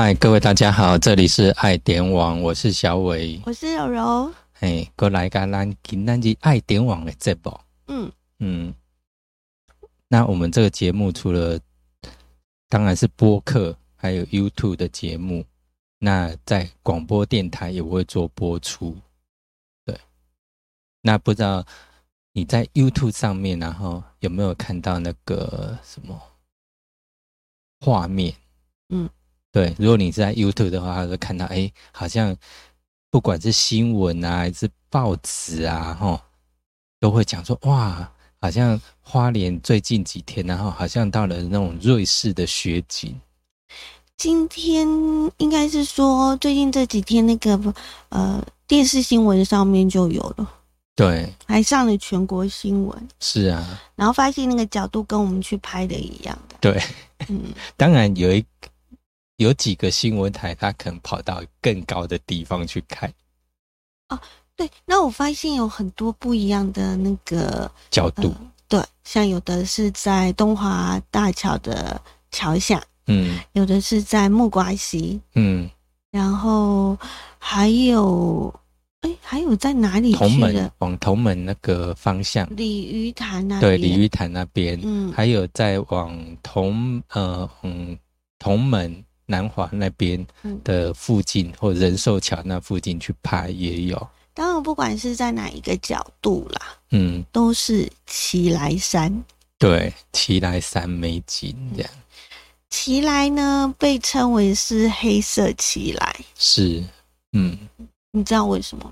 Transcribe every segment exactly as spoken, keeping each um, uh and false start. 嗨，各位大家好，这里是爱点网，我是小伟，我是柔柔。嘿，过来跟咱今天是爱点网的节目。嗯嗯，那我们这个节目除了当然是播客，还有 YouTube 的节目，那在广播电台也会做播出。对，那不知道你在 YouTube 上面，然后有没有看到那个什么画面？嗯。对，如果你是在 YouTube 的话，就看到哎，好像不管是新闻啊，还是报纸啊，吼，都会讲说哇，好像花莲最近几天，然后好像到了那种瑞士的雪景。今天应该是说最近这几天那个呃电视新闻上面就有了，对，还上了全国新闻。是啊，然后发现那个角度跟我们去拍的一样的。对，嗯，当然有一。有几个新闻台他可能跑到更高的地方去看。哦，对，那我发现有很多不一样的那个角度、呃、对，像有的是在东华大桥的桥下，嗯，有的是在木瓜溪，嗯，然后还有哎、欸，还有在哪里去的？同门，往同门那个方向，鲤鱼潭那边，对，鲤鱼潭那边、嗯、还有在往同呃嗯同门南华那边的附近、嗯、或仁寿桥那附近去拍也有。当然不管是在哪一个角度啦，嗯，都是奇来山。对，奇来山美景这样。奇来呢被称为是黑色奇来。是，嗯。你知道为什么？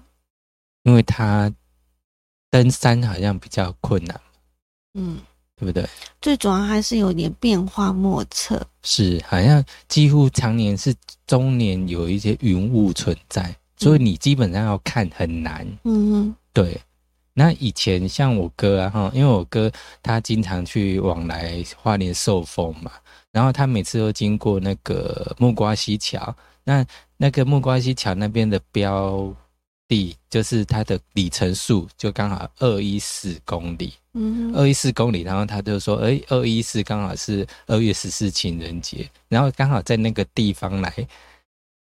因为它登山好像比较困难。嗯。对不对？最主要还是有点变化莫测。是，好像几乎常年是终年有一些云雾存在、嗯，所以你基本上要看很难。嗯嗯，对。那以前像我哥啊，哈，因为我哥他经常去往来花莲寿丰嘛，然后他每次都经过那个木瓜溪桥，那那个木瓜溪桥那边的标地就是它的里程数就刚好二百一十四公里。嗯，两百一十四公里，然后他就说哎、欸、两百一十四刚好是二月十四情人节，然后刚好在那个地方来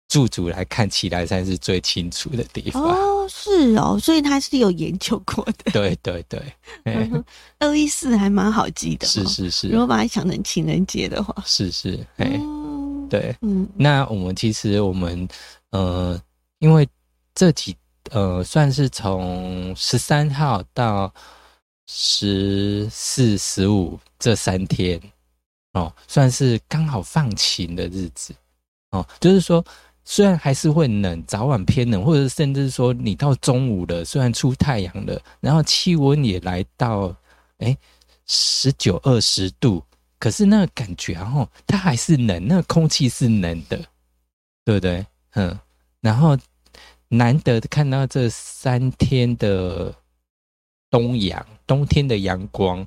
驻足来看奇来山是最清楚的地方。哦，是哦，所以他是有研究过的。对对对、嗯、两百一十四还蛮好记的、哦、是是是，如果把它想成情人节的话，是是、嗯、对、嗯、那我们其实我们呃因为这几呃算是从十三号到十四、十五这三天哦，算是刚好放晴的日子哦。就是说虽然还是会冷，早晚偏冷，或者甚至说你到中午了，虽然出太阳了，然后气温也来到哎十九、二十度，可是那个感觉哦，它还是冷，那个空气是冷的，对不对？嗯，然后难得看到这三天的冬阳，冬天的阳光，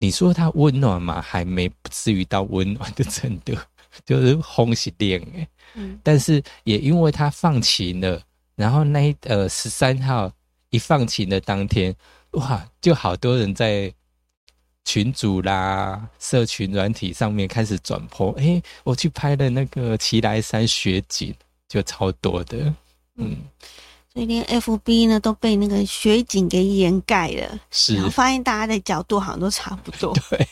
你说它温暖嘛？还没不至于到温暖的程度，就是烘是凉哎。嗯，但是也因为它放晴了，然后那一呃十三号一放晴的当天，哇，就好多人在群组啦、社群软体上面开始转播，哎、欸，我去拍了那个奇来山雪景，就超多的，嗯。嗯，所以连 F B 呢都被那个雪景给掩盖了，是，然后发现大家的角度好像都差不多。对，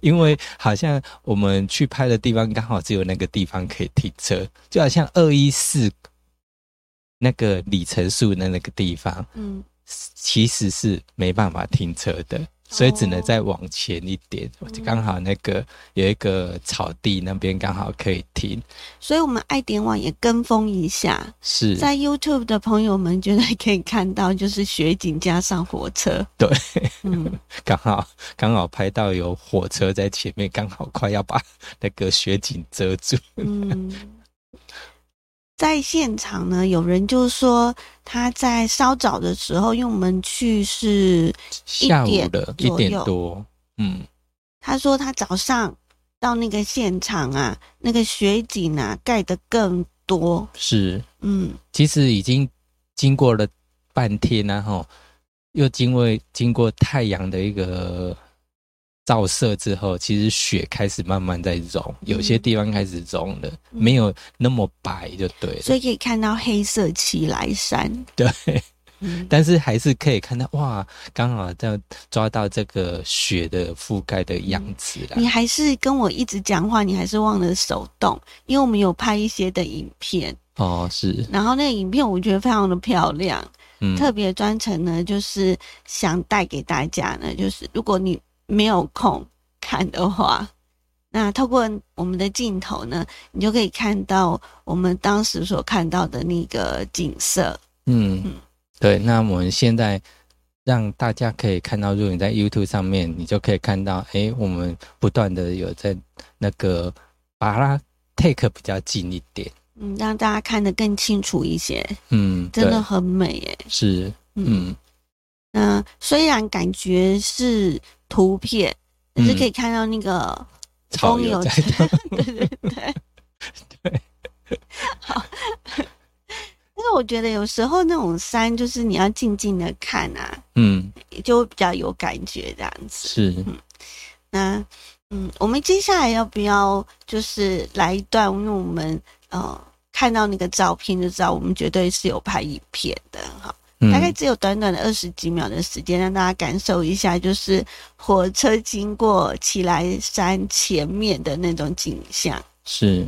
因为好像我们去拍的地方刚好只有那个地方可以停车，就好像两百一十四那个里程数的那个地方，嗯，其实是没办法停车的，所以只能再往前一点，就刚好那个有一个草地那边刚好可以停，所以我们爱点网也跟风一下，是在 YouTube 的朋友们觉得可以看到，就是雪景加上火车，对，嗯，刚好刚好拍到有火车在前面，刚好快要把那个雪景遮住，嗯。在现场呢，有人就说他在稍早的时候，因为我们去是下午了，一点多，嗯，他说他早上到那个现场啊，那个雪景啊盖得更多，是，嗯，其实已经经过了半天啊，吼，又经过经过太阳的一个照射之后，其实血开始慢慢在融，有些地方开始融了，嗯、没有那么白就对了，所以可以看到黑色奇莱山。对，嗯、但是还是可以看到哇，刚好在抓到这个血的覆盖的样子啦。你还是跟我一直讲话，你还是忘了手动，因为我们有拍一些的影片哦，是。然后那个影片我觉得非常的漂亮，嗯、特别专程呢，就是想带给大家呢，就是如果你没有空看的话，那透过我们的镜头呢，你就可以看到我们当时所看到的那个景色。嗯，嗯对。那我们现在让大家可以看到，如果你在 YouTube 上面，你就可以看到，哎、欸，我们不断的有在那个把它 take 比较近一点，嗯，让大家看得更清楚一些。嗯，真的很美耶。是，嗯，那虽然感觉是图片，可是可以看到那个风有在动，对对对对。好，但是我觉得有时候那种山，就是你要静静的看啊，嗯，就比较有感觉这样子。是，嗯、那嗯，我们接下来要不要就是来一段？因为我们呃看到那个照片就知道，我们绝对是有拍影片的哈。大概只有短短的二十几秒的时间，让大家感受一下，就是火车经过奇莱山前面的那种景象。是。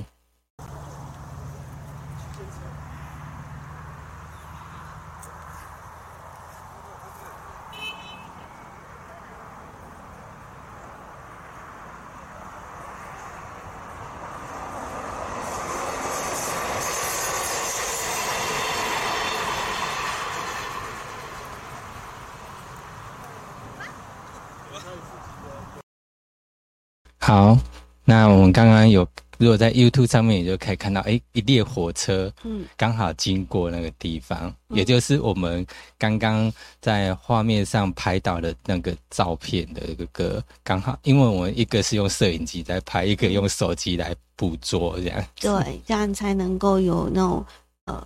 好，那我们刚刚有，如果在 YouTube 上面，也就可以看到，哎、欸，一列火车，嗯，刚好经过那个地方，嗯、也就是我们刚刚在画面上拍到的那个照片的这个刚好，因为我们一个是用摄影机在拍，一个用手机来捕捉，这样子，对，这样才能够有那种呃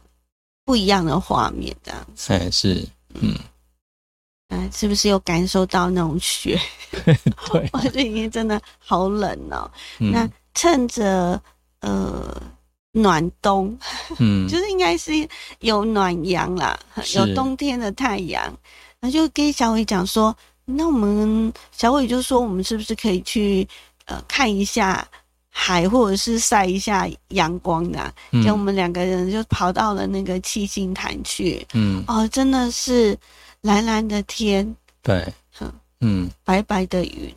不一样的画面，这样子，哎，是，嗯。啊，是不是有感受到那种雪？对，我最近真的好冷哦。嗯、那趁着呃暖冬，嗯，就是应该是有暖阳啦，有冬天的太阳。那就跟小伟讲说，那我们小伟就说，我们是不是可以去呃看一下海，或者是晒一下阳光的、啊？嗯，我们两个人就跑到了那个七星潭去。嗯，哦，真的是。蓝蓝的天，对，嗯，白白的云，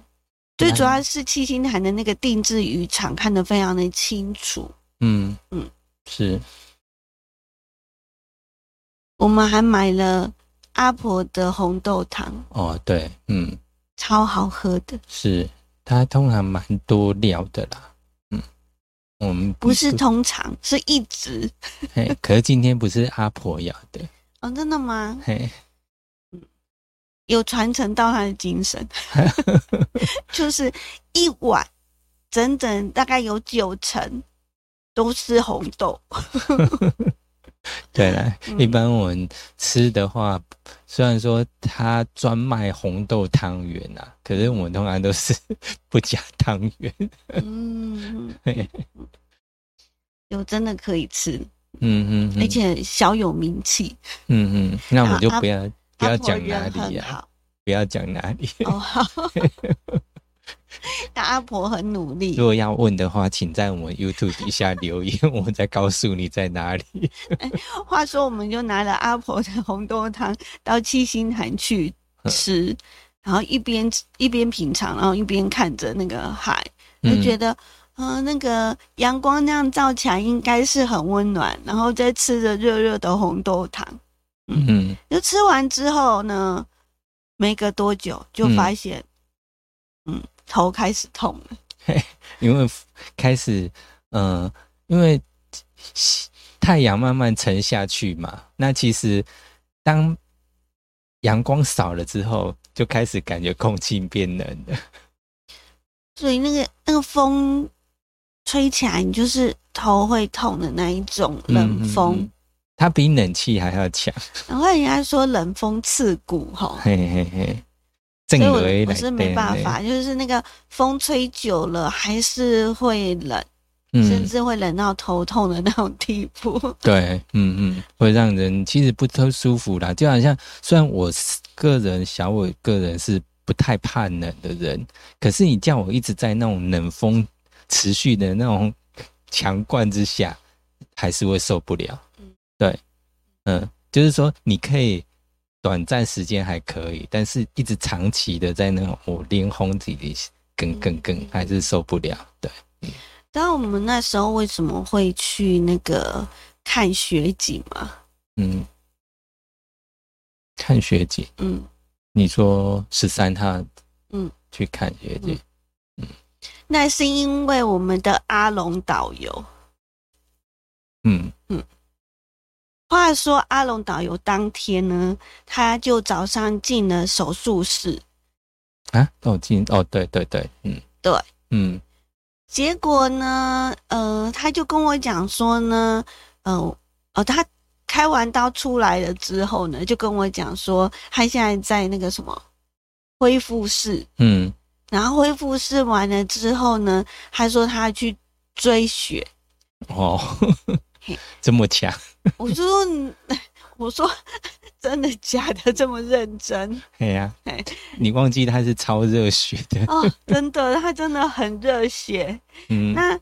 最主要是七星潭的那个定置渔场看得非常的清楚，嗯嗯，是。我们还买了阿婆的红豆汤，哦对，嗯，超好喝的，是，它通常蛮多料的啦，嗯，我们不是通常是一直，嘿，可是今天不是阿婆要的，哦，真的吗？嘿。有传承到他的精神，就是一碗整整大概有九成都是红豆。对啦，嗯、一般我们吃的话，虽然说他专卖红豆汤圆啊，可是我们通常都是不加汤圆。嗯，有真的可以吃，嗯 嗯, 嗯，而且小有名气。嗯嗯，那我们就不要。不要讲哪里呀、啊！不要讲哪里。哦，好。但阿婆很努力。如果要问的话，请在我们 YouTube 底下留言，我们再告诉你在哪里。欸、话说，我们就拿了阿婆的红豆汤到七星潭去吃，然后一边一边品尝，然后一边看着那个海，就觉得。嗯嗯，那个阳光那样照起来应该是很温暖，然后再吃着热热的红豆汤。嗯，就吃完之后呢，没隔多久就发现，嗯，嗯头开始痛了。嘿，因为开始，嗯、呃，因为太阳慢慢沉下去嘛，那其实当阳光少了之后，就开始感觉空气变冷了。所以那个那个风吹起来，你就是头会痛的那一种冷风。嗯嗯嗯它比冷气还要强，然后人家说冷风刺骨哈，嘿嘿嘿，所以 我, 我是没办法，就是那个风吹久了还是会冷，嗯、甚至会冷到头痛的那种地步。对，嗯嗯，会让人其实不太舒服啦。就好像虽然我个人小我个人是不太怕冷的人，可是你叫我一直在那种冷风持续的那种强灌之下，还是会受不了。嗯、对，嗯，就是说你可以。短暂时间还可以，但是一直长期的在那种我连轰自己更更更还是受不了。对，但我们那时候为什么会去那个看雪景嘛？嗯，看雪景。嗯，你说十三号，嗯，去看雪景。嗯，嗯那是因为我们的阿龙导游。嗯嗯。话说阿龙导游当天呢，他就早上进了手术室啊，哦进哦，对对对，嗯，对，嗯，结果呢，呃，他就跟我讲说呢，呃，哦，他开完刀出来了之后呢，就跟我讲说，他现在在那个什么恢复室，嗯，然后恢复室完了之后呢，他说他去追雪，哦。这么强，我说，我说，真的假的？这么认真？对呀、啊，你忘记他是超热血的哦，真的，他真的很热血。嗯，那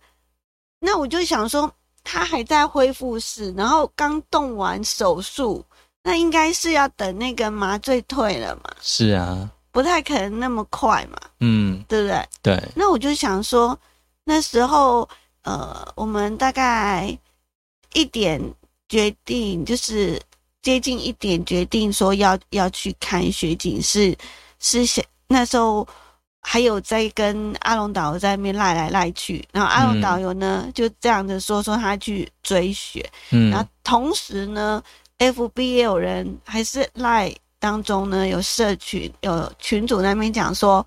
那我就想说，他还在恢复室，然后刚动完手术，那应该是要等那个麻醉退了嘛？是啊，不太可能那么快嘛。嗯，对不对？对。那我就想说，那时候呃，我们大概。一点决定就是接近一点决定说要要去看雪景是是那时候还有在跟阿龙导游在那边赖来赖去，然后阿龙导游呢、嗯、就这样子说说他去追雪，嗯，然后同时呢 F B 也有人还是赖当中呢有社群有群组那边讲说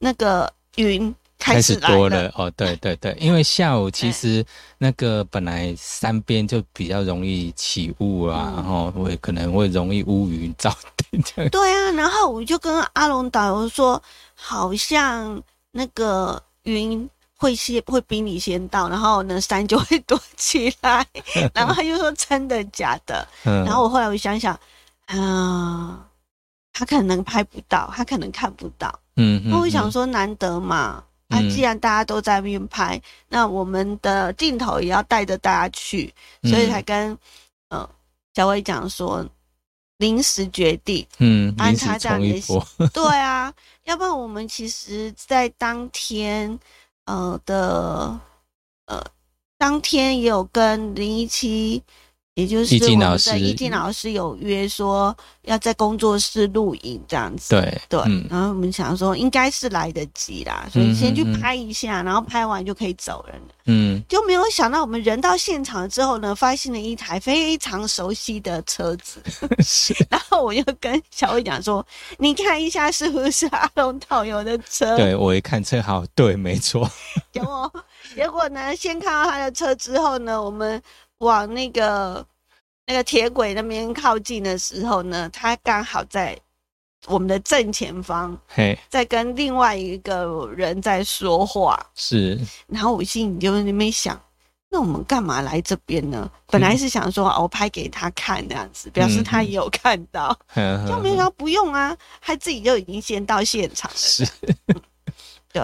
那个云。开始多了哦，对对对，因为下午其实那个本来山边就比较容易起雾啊，然后会可能会容易乌云罩顶这样。对啊，然后我就跟阿龙导游说，好像那个云会先会比你先到，然后呢山就会躲起来，然后他就说真的假的，然后我后来我想想，嗯、呃，他可能拍不到，他可能看不到，嗯，那我想说难得嘛。啊，既然大家都在那边拍、嗯，那我们的镜头也要带着大家去，所以才跟、嗯、呃小薇讲说临时决定，嗯，安插这样的，对啊，要不然我们其实，在当天呃的呃当天也有跟零一七，也就是我们的易静老师有约说要在工作室录影这样子，对对、嗯，然后我们想说应该是来得及啦，所以先去拍一下，嗯嗯嗯然后拍完就可以走人了。嗯，就没有想到我们人到现场之后呢，发现了一台非常熟悉的车子，然后我又跟小薇讲说，你看一下是不是阿龙导游的车？对我一看车好，对，没错。结果结果呢，先看到他的车之后呢，我们。往那个那个铁轨那边靠近的时候呢，他刚好在我们的正前方，嘿，在跟另外一个人在说话。是，然后我心里就在那边想，那我们干嘛来这边呢？本来是想说，嗯、哦，我拍给他看这样子，表示他也有看到。嗯，就没有说不用啊，他自己就已经先到现场了。是，对，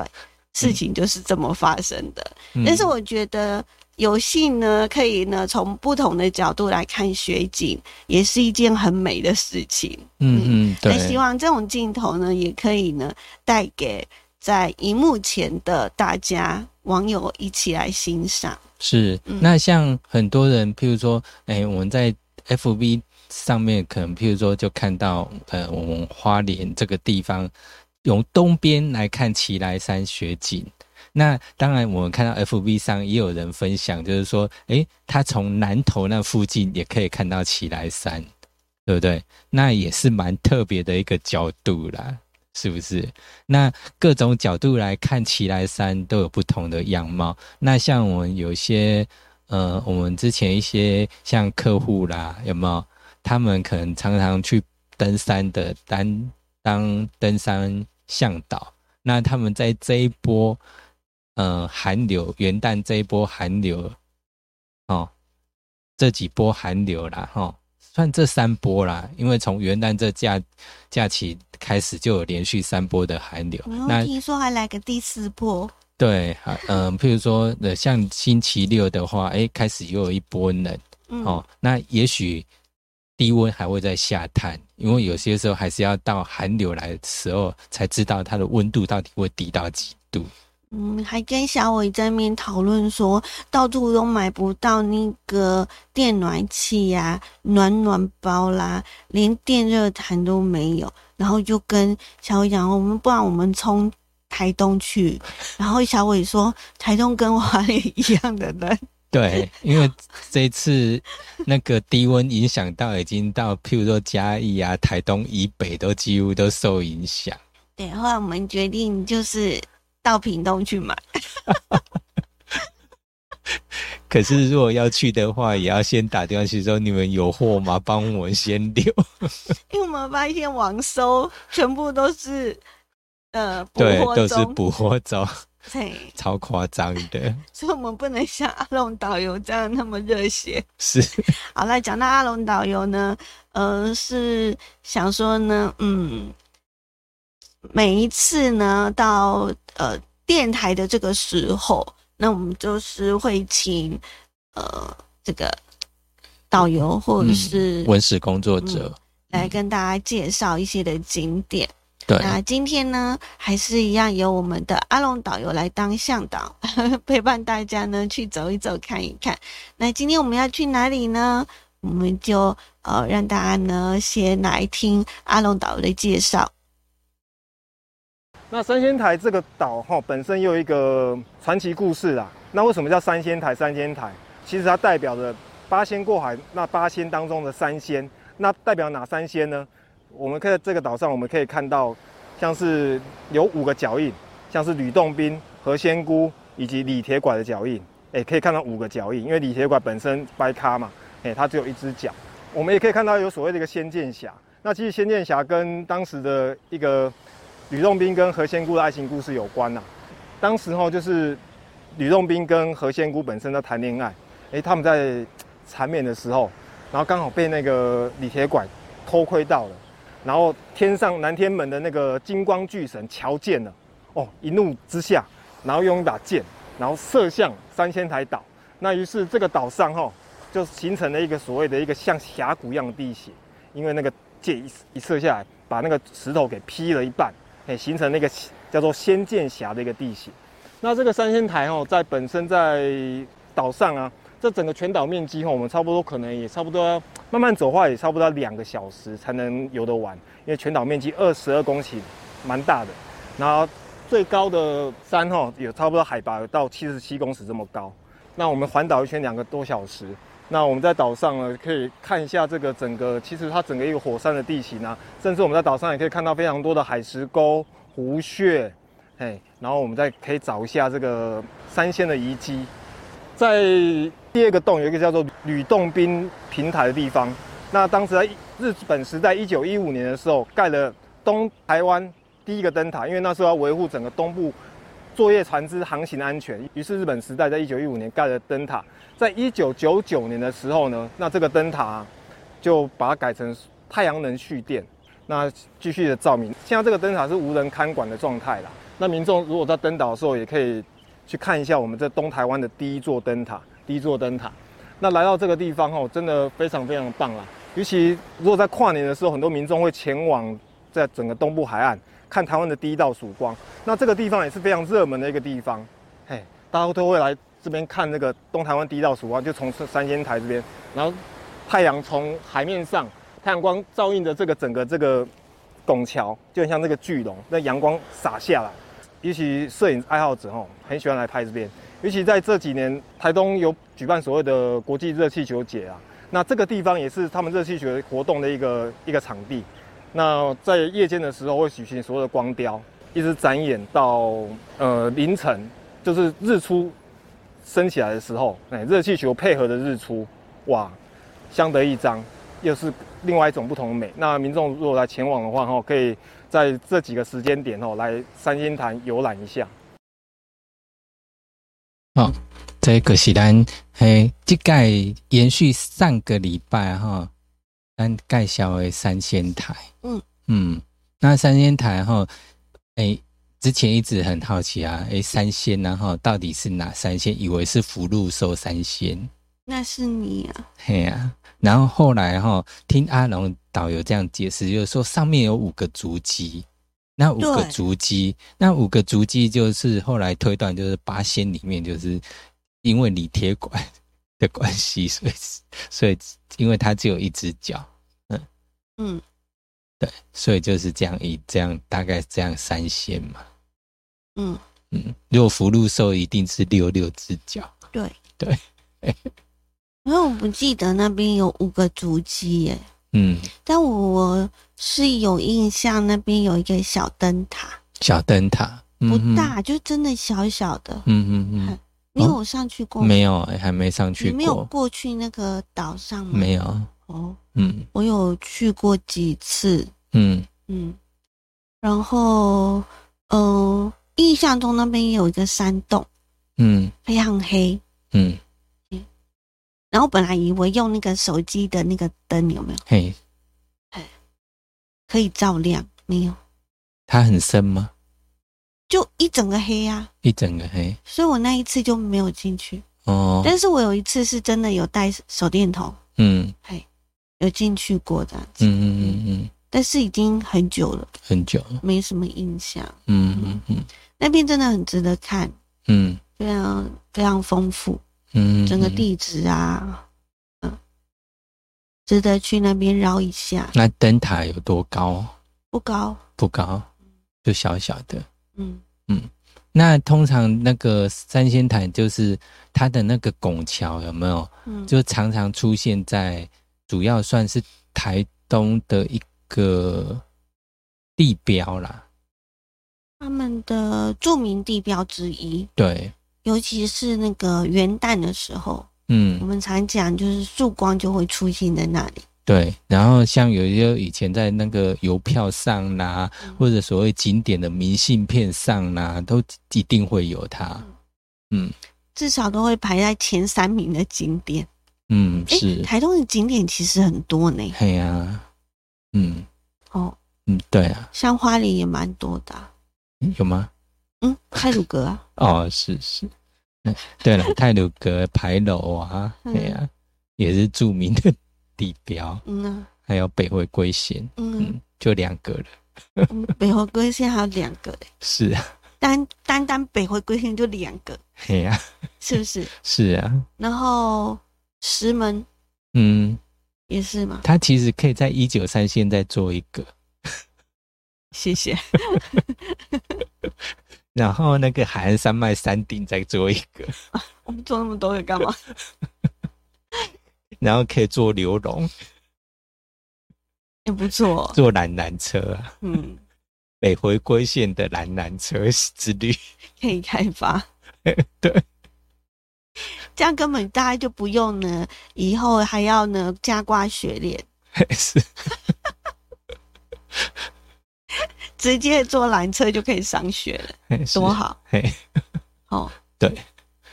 事情就是这么发生的。嗯、但是我觉得。有幸呢，可以呢从不同的角度来看雪景，也是一件很美的事情。嗯嗯，对。那希望这种镜头呢，也可以呢带给在荧幕前的大家网友一起来欣赏。是，嗯、那像很多人，譬如说，哎、欸，我们在 F B 上面可能譬如说就看到，呃，我们花莲这个地方，由东边来看奇莱山雪景。那当然我们看到 F B 上也有人分享就是说诶他从南投那附近也可以看到奇莱山对不对那也是蛮特别的一个角度啦是不是那各种角度来看奇莱山都有不同的样貌那像我们有些呃我们之前一些像客户啦有没有他们可能常常去登山的单当登山向导。那他们在这一波呃寒流，元旦这一波寒流哦，这几波寒流啦哦，算这三波啦，因为从元旦这假假期开始就有连续三波的寒流，嗯、那听说还来个第四波。对，嗯、呃，譬如说像星期六的话，哎，开始又有一波冷、嗯、哦，那也许低温还会再下探，因为有些时候还是要到寒流来的时候才知道它的温度到底会低到几度。嗯，还跟小伟在面讨论说，到处都买不到那个电暖器呀、啊、暖暖包啦，连电热毯都没有。然后就跟小伟讲，我们不然我们冲台东去。然后小伟说，台东跟花莲一样的人。对，因为这次那个低温影响到已经到，譬如说嘉义啊、台东以北都几乎都受影响。对，后来我们决定就是。到屏东去买，可是如果要去的话，也要先打电话去说你们有货吗？帮我们先留，因为我们发现网搜全部都是呃补货中，对，都是补货中，对，超夸张的，所以我们不能像阿龙导游这样那么热血。是，好了，讲到阿龙导游呢，呃，是想说呢，嗯。每一次呢到呃电台的这个时候，那我们就是会请呃这个导游或者是、嗯、文史工作者、嗯、来跟大家介绍一些的景点。对、嗯，那今天呢还是一样由我们的阿龙导游来当向导，陪伴大家呢去走一走看一看。那今天我们要去哪里呢？我们就呃让大家呢先来听阿龙导游的介绍。那三仙台这个岛哈、哦、本身又有一个传奇故事啦。那为什么叫三仙台？三仙台其实它代表着八仙过海，那八仙当中的三仙，那代表哪三仙呢？我们在这个岛上我们可以看到，像是有五个脚印，像是吕洞宾、何仙姑以及李铁拐的脚印。哎，可以看到五个脚印，因为李铁拐本身掰咖嘛，哎，它只有一只脚。我们也可以看到有所谓的一个仙剑峡。那其实仙剑峡跟当时的一个吕洞宾跟何仙姑的爱情故事有关啊。当时候就是吕洞宾跟何仙姑本身在谈恋爱，哎，他们在缠绵的时候，然后刚好被那个李铁拐偷窥到了，然后天上南天门的那个金光巨神瞧见了，哦，一怒之下，然后用一把剑，然后射向三仙台岛。那于是这个岛上哈、哦，就形成了一个所谓的一个像峡谷一样的地形，因为那个剑一一射下来，把那个石头给劈了一半。欸、形成那个叫做仙剑峡的一个地形。那这个三仙台哦，在本身在岛上啊，这整个全岛面积哦，我们差不多可能也差不多要慢慢走的话，也差不多要两个小时才能游得完，因为全岛面积二十二公顷，蛮大的。然后最高的山哦，有差不多海拔有到七十七公尺这么高。那我们环岛一圈两个多小时。那我们在岛上呢，可以看一下这个整个，其实它整个一个火山的地形啊，甚至我们在岛上也可以看到非常多的海石沟、湖穴，哎，然后我们再可以找一下这个三仙的遗迹。在第二个洞有一个叫做吕洞宾平台的地方，那当时在日本时代一九一五年的时候盖了东台湾第一个灯塔，因为那时候要维护整个东部作业船只航行安全，于是日本时代在一九一五年盖了灯塔。在一九九九年的时候呢，那这个灯塔、啊、就把它改成太阳能蓄电，那继续的照明。现在这个灯塔是无人看管的状态啦。那民众如果在登岛的时候，也可以去看一下我们这东台湾的第一座灯塔，第一座灯塔。那来到这个地方、哦、真的非常非常棒啦。尤其如果在跨年的时候，很多民众会前往在整个东部海岸看台湾的第一道曙光，那这个地方也是非常热门的一个地方，嘿，大家都会来这边看那个东台湾第一道曙光，就从三仙台这边，然后太阳从海面上，太阳光照映着这个整个这个拱桥，就很像这个巨龙，那阳光洒下来。尤其摄影爱好者吼，很喜欢来拍这边。尤其在这几年，台东有举办所谓的国际热气球节啊，那这个地方也是他们热气球活动的一个一个场地。那在夜间的时候会举行所有的光雕，一直展演到呃凌晨，就是日出升起来的时候，哎，热气球配合的日出，哇，相得益彰，又是另外一种不同的美。那民众如果来前往的话，哈，可以在这几个时间点哦来三仙潭游览一下。好、哦，这个是咱嘿，这个延续上个礼拜哈，咱介绍的三仙台。嗯嗯，那三仙台哈，哎。之前一直很好奇啊，哎，三仙然后到底是哪三仙？以为是福禄寿三仙，那是你啊，嘿啊。然后后来哈、哦，听阿龙导游这样解释，就是说上面有五个足迹，那五个足迹，那五个足迹就是后来推断就是八仙里面，就是因为李铁拐的关系，所以所以因为他只有一只脚，嗯嗯，对，所以就是这样一这样大概这样三仙嘛。嗯嗯，如果福禄寿一定是六六只脚，对对，因为我不记得那边有五个足迹耶。嗯，但我是有印象那边有一个小灯塔，小灯塔、嗯、不大，就真的小小的。嗯嗯嗯，你有上去过吗？哦、没有，还没上去过。你没有过去那个岛上吗？没有。哦，嗯，我有去过几次。嗯嗯，然后嗯。呃印象中那边有一个山洞，嗯，非常黑，嗯，嗯然后本来以为用那个手机的那个灯有没有？嘿，哎，可以照亮，没有。它很深吗？就一整个黑啊，一整个黑。所以我那一次就没有进去。哦。但是我有一次是真的有带手电筒，嗯，哎，有进去过这样子，嗯嗯嗯嗯。但是已经很久了，很久了，没什么印象。嗯嗯嗯，那边真的很值得看。嗯，非常非常丰富。嗯，整个地质啊，嗯，值得去那边绕一下。那灯塔有多高？不高，不高，就小小的。嗯嗯，那通常那个三仙台就是它的那个拱桥有没有？嗯，就常常出现在主要算是台东的一。个地标啦，他们的著名地标之一。对，尤其是那个元旦的时候，嗯，我们常讲就是曙光就会出现在那里。对，然后像有一些以前在那个邮票上啦，嗯、或者所谓景点的明信片上啦，都一定会有它。嗯，嗯至少都会排在前三名的景点。嗯，是。欸、台东的景点其实很多呢。对啊。嗯，哦，嗯，对啊，像花莲也蛮多的、啊嗯，有吗？嗯，太鲁阁啊，哦，是是，嗯、对了，太鲁阁牌楼啊，对啊，也是著名的地标，嗯、啊，还有北回归线，嗯，嗯就两个了，嗯、北回归线还有两个嘞，是啊，单单单北回归线就两个，嘿啊，是不是？是啊，然后石门，嗯。也是嘛，他其实可以在一九三现在做一个，谢谢。然后那个海岸山脉山顶再做一个，啊、我们做那么多个干嘛？然后可以做流龙，也不错、哦。做缆缆车啊，嗯，北回归线的缆缆车之旅可以开发，对。这样根本大家就不用呢，以后还要呢加挂雪帘，是，直接坐缆车就可以赏雪了，多好！哦，对，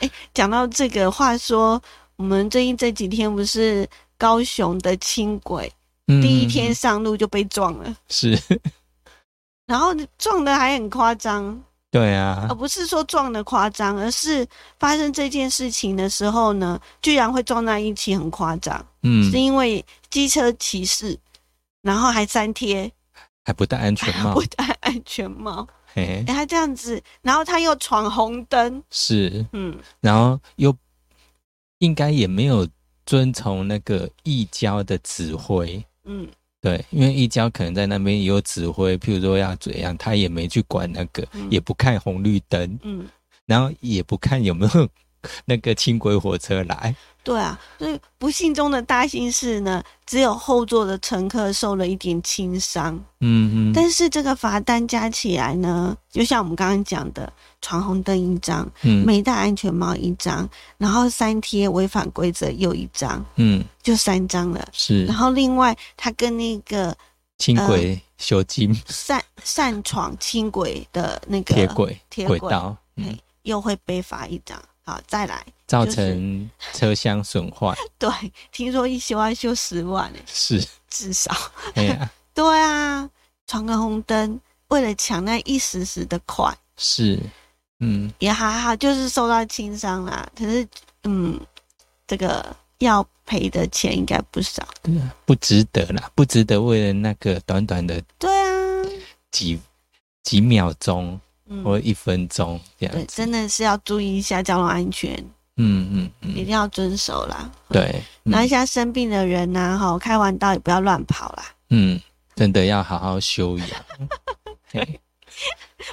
哎、欸，讲到这个，话说我们最近这几天不是高雄的轻轨、嗯、第一天上路就被撞了，是，然后撞的还很夸张。对啊，而不是说撞的夸张，而是发生这件事情的时候呢，居然会撞在一起，很夸张。嗯，是因为机车骑士，然后还粘贴，还不戴安全帽，不戴安全帽，哎、欸，他这样子，然后他又闯红灯，是，嗯，然后又应该也没有遵从那个义交的指挥，嗯，对，因为一交可能在那边也有指挥，譬如说要怎样，他也没去管那个，嗯、也不看红绿灯，嗯，然后也不看有没有那个轻轨火车来。对啊，所以不幸中的大幸是呢，只有后座的乘客受了一点轻伤。嗯嗯。但是这个罚单加起来呢，就像我们刚刚讲的，闯红灯一张，嗯，没戴安全帽一张，然后三贴违反规则又一张，嗯，就三张了。是。然后另外，他跟那个轻轨、呃、修金擅擅闯轻轨的那个铁轨铁轨道，嗯，又会被罚一张。好，再来。造成车厢损坏，对，听说一修要修十万、欸、是至少，对啊，对啊，闯个红灯，为了抢那一时时的快，是，嗯，也还好，就是受到轻伤啦，可是，嗯，这个要赔的钱应该不少，对啊，不值得啦，不值得为了那个短短的，对啊，几几秒钟、嗯、或一分钟这样子，对，真的是要注意一下交通安全。嗯嗯嗯，一定要遵守啦。对，那、嗯、一下生病的人呢、啊，开完刀也不要乱跑啦。嗯，真的要好好休养。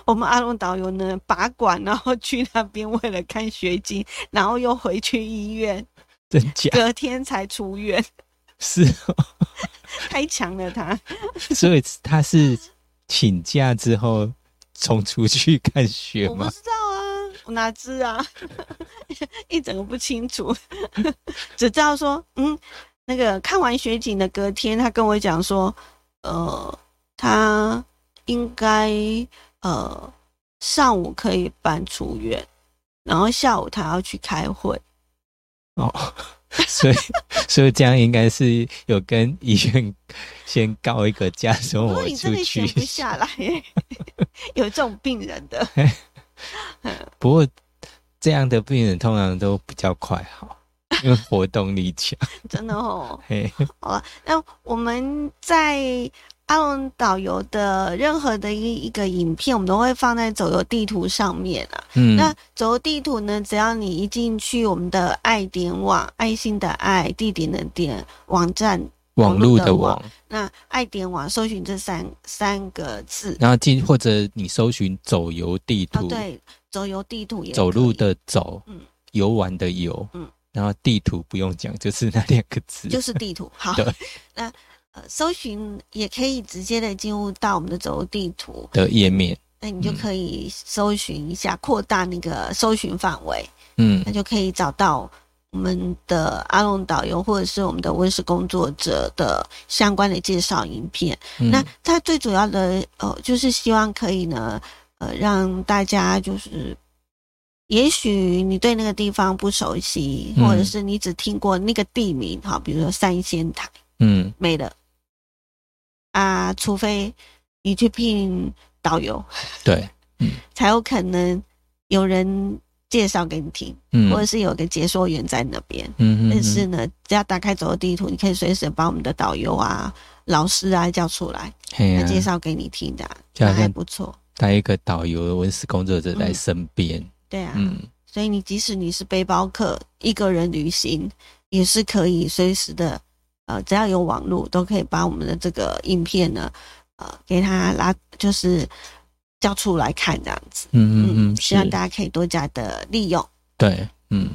我们阿龙导游呢，拔管然后去那边为了看血精，然后又回去医院，真假？隔天才出院。是哦，太强了他。所以他是请假之后冲出去看血吗？我不知道啊。我哪知啊，一整个不清楚，只知道说，嗯，那个看完雪景的隔天，他跟我讲说，呃，他应该呃上午可以办出院，然后下午他要去开会。哦，所以所以这样应该是有跟医院先告一个假，说我出去。你真的闲不下来耶，有这种病人的。不过这样的病人通常都比较快好，因为活动力强。真的哦。好了，那我们在阿龙导游的任何的一个影片，我们都会放在走游地图上面啊。嗯，那走游地图呢，只要你一进去我们的爱点网，爱心的爱，地点的点，网站网路的网，那爱点网搜寻这三三个字，然后进或者你搜寻走游地图，哦、对，走游地图也可以，走路的走，嗯，游玩的游，嗯，然后地图不用讲，就是那两个字，就是地图。好，那、呃、搜寻也可以直接的进入到我们的走游地图的页面，那你就可以搜寻一下，嗯、扩大那个搜寻范围，嗯，那就可以找到。我们的阿龙导游或者是我们的温室工作者的相关的介绍影片，嗯、那他最主要的呃，就是希望可以呢，呃，让大家就是，也许你对那个地方不熟悉，嗯、或者是你只听过那个地名，好，比如说三仙台，嗯，没了啊，除非你去聘导游，对，嗯，才有可能有人。介绍给你听，嗯，或者是有个解说员在那边，嗯，但是呢，只要打开走游地图，你可以随时把我们的导游啊、老师啊叫出来，啊、介绍给你听的、啊，那还不错。带一个导游、文史工作者在身边，嗯，对啊，嗯，所以你即使你是背包客，一个人旅行也是可以随时的，呃，只要有网路，都可以把我们的这个影片呢，呃，给他拉，就是。叫出来看这样子，嗯嗯嗯，希望大家可以多加的利用。对，嗯，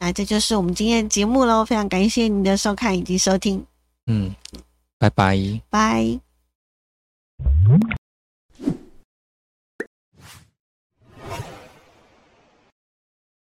那这就是我们今天的节目喽，非常感谢您的收看以及收听。嗯，拜拜，拜。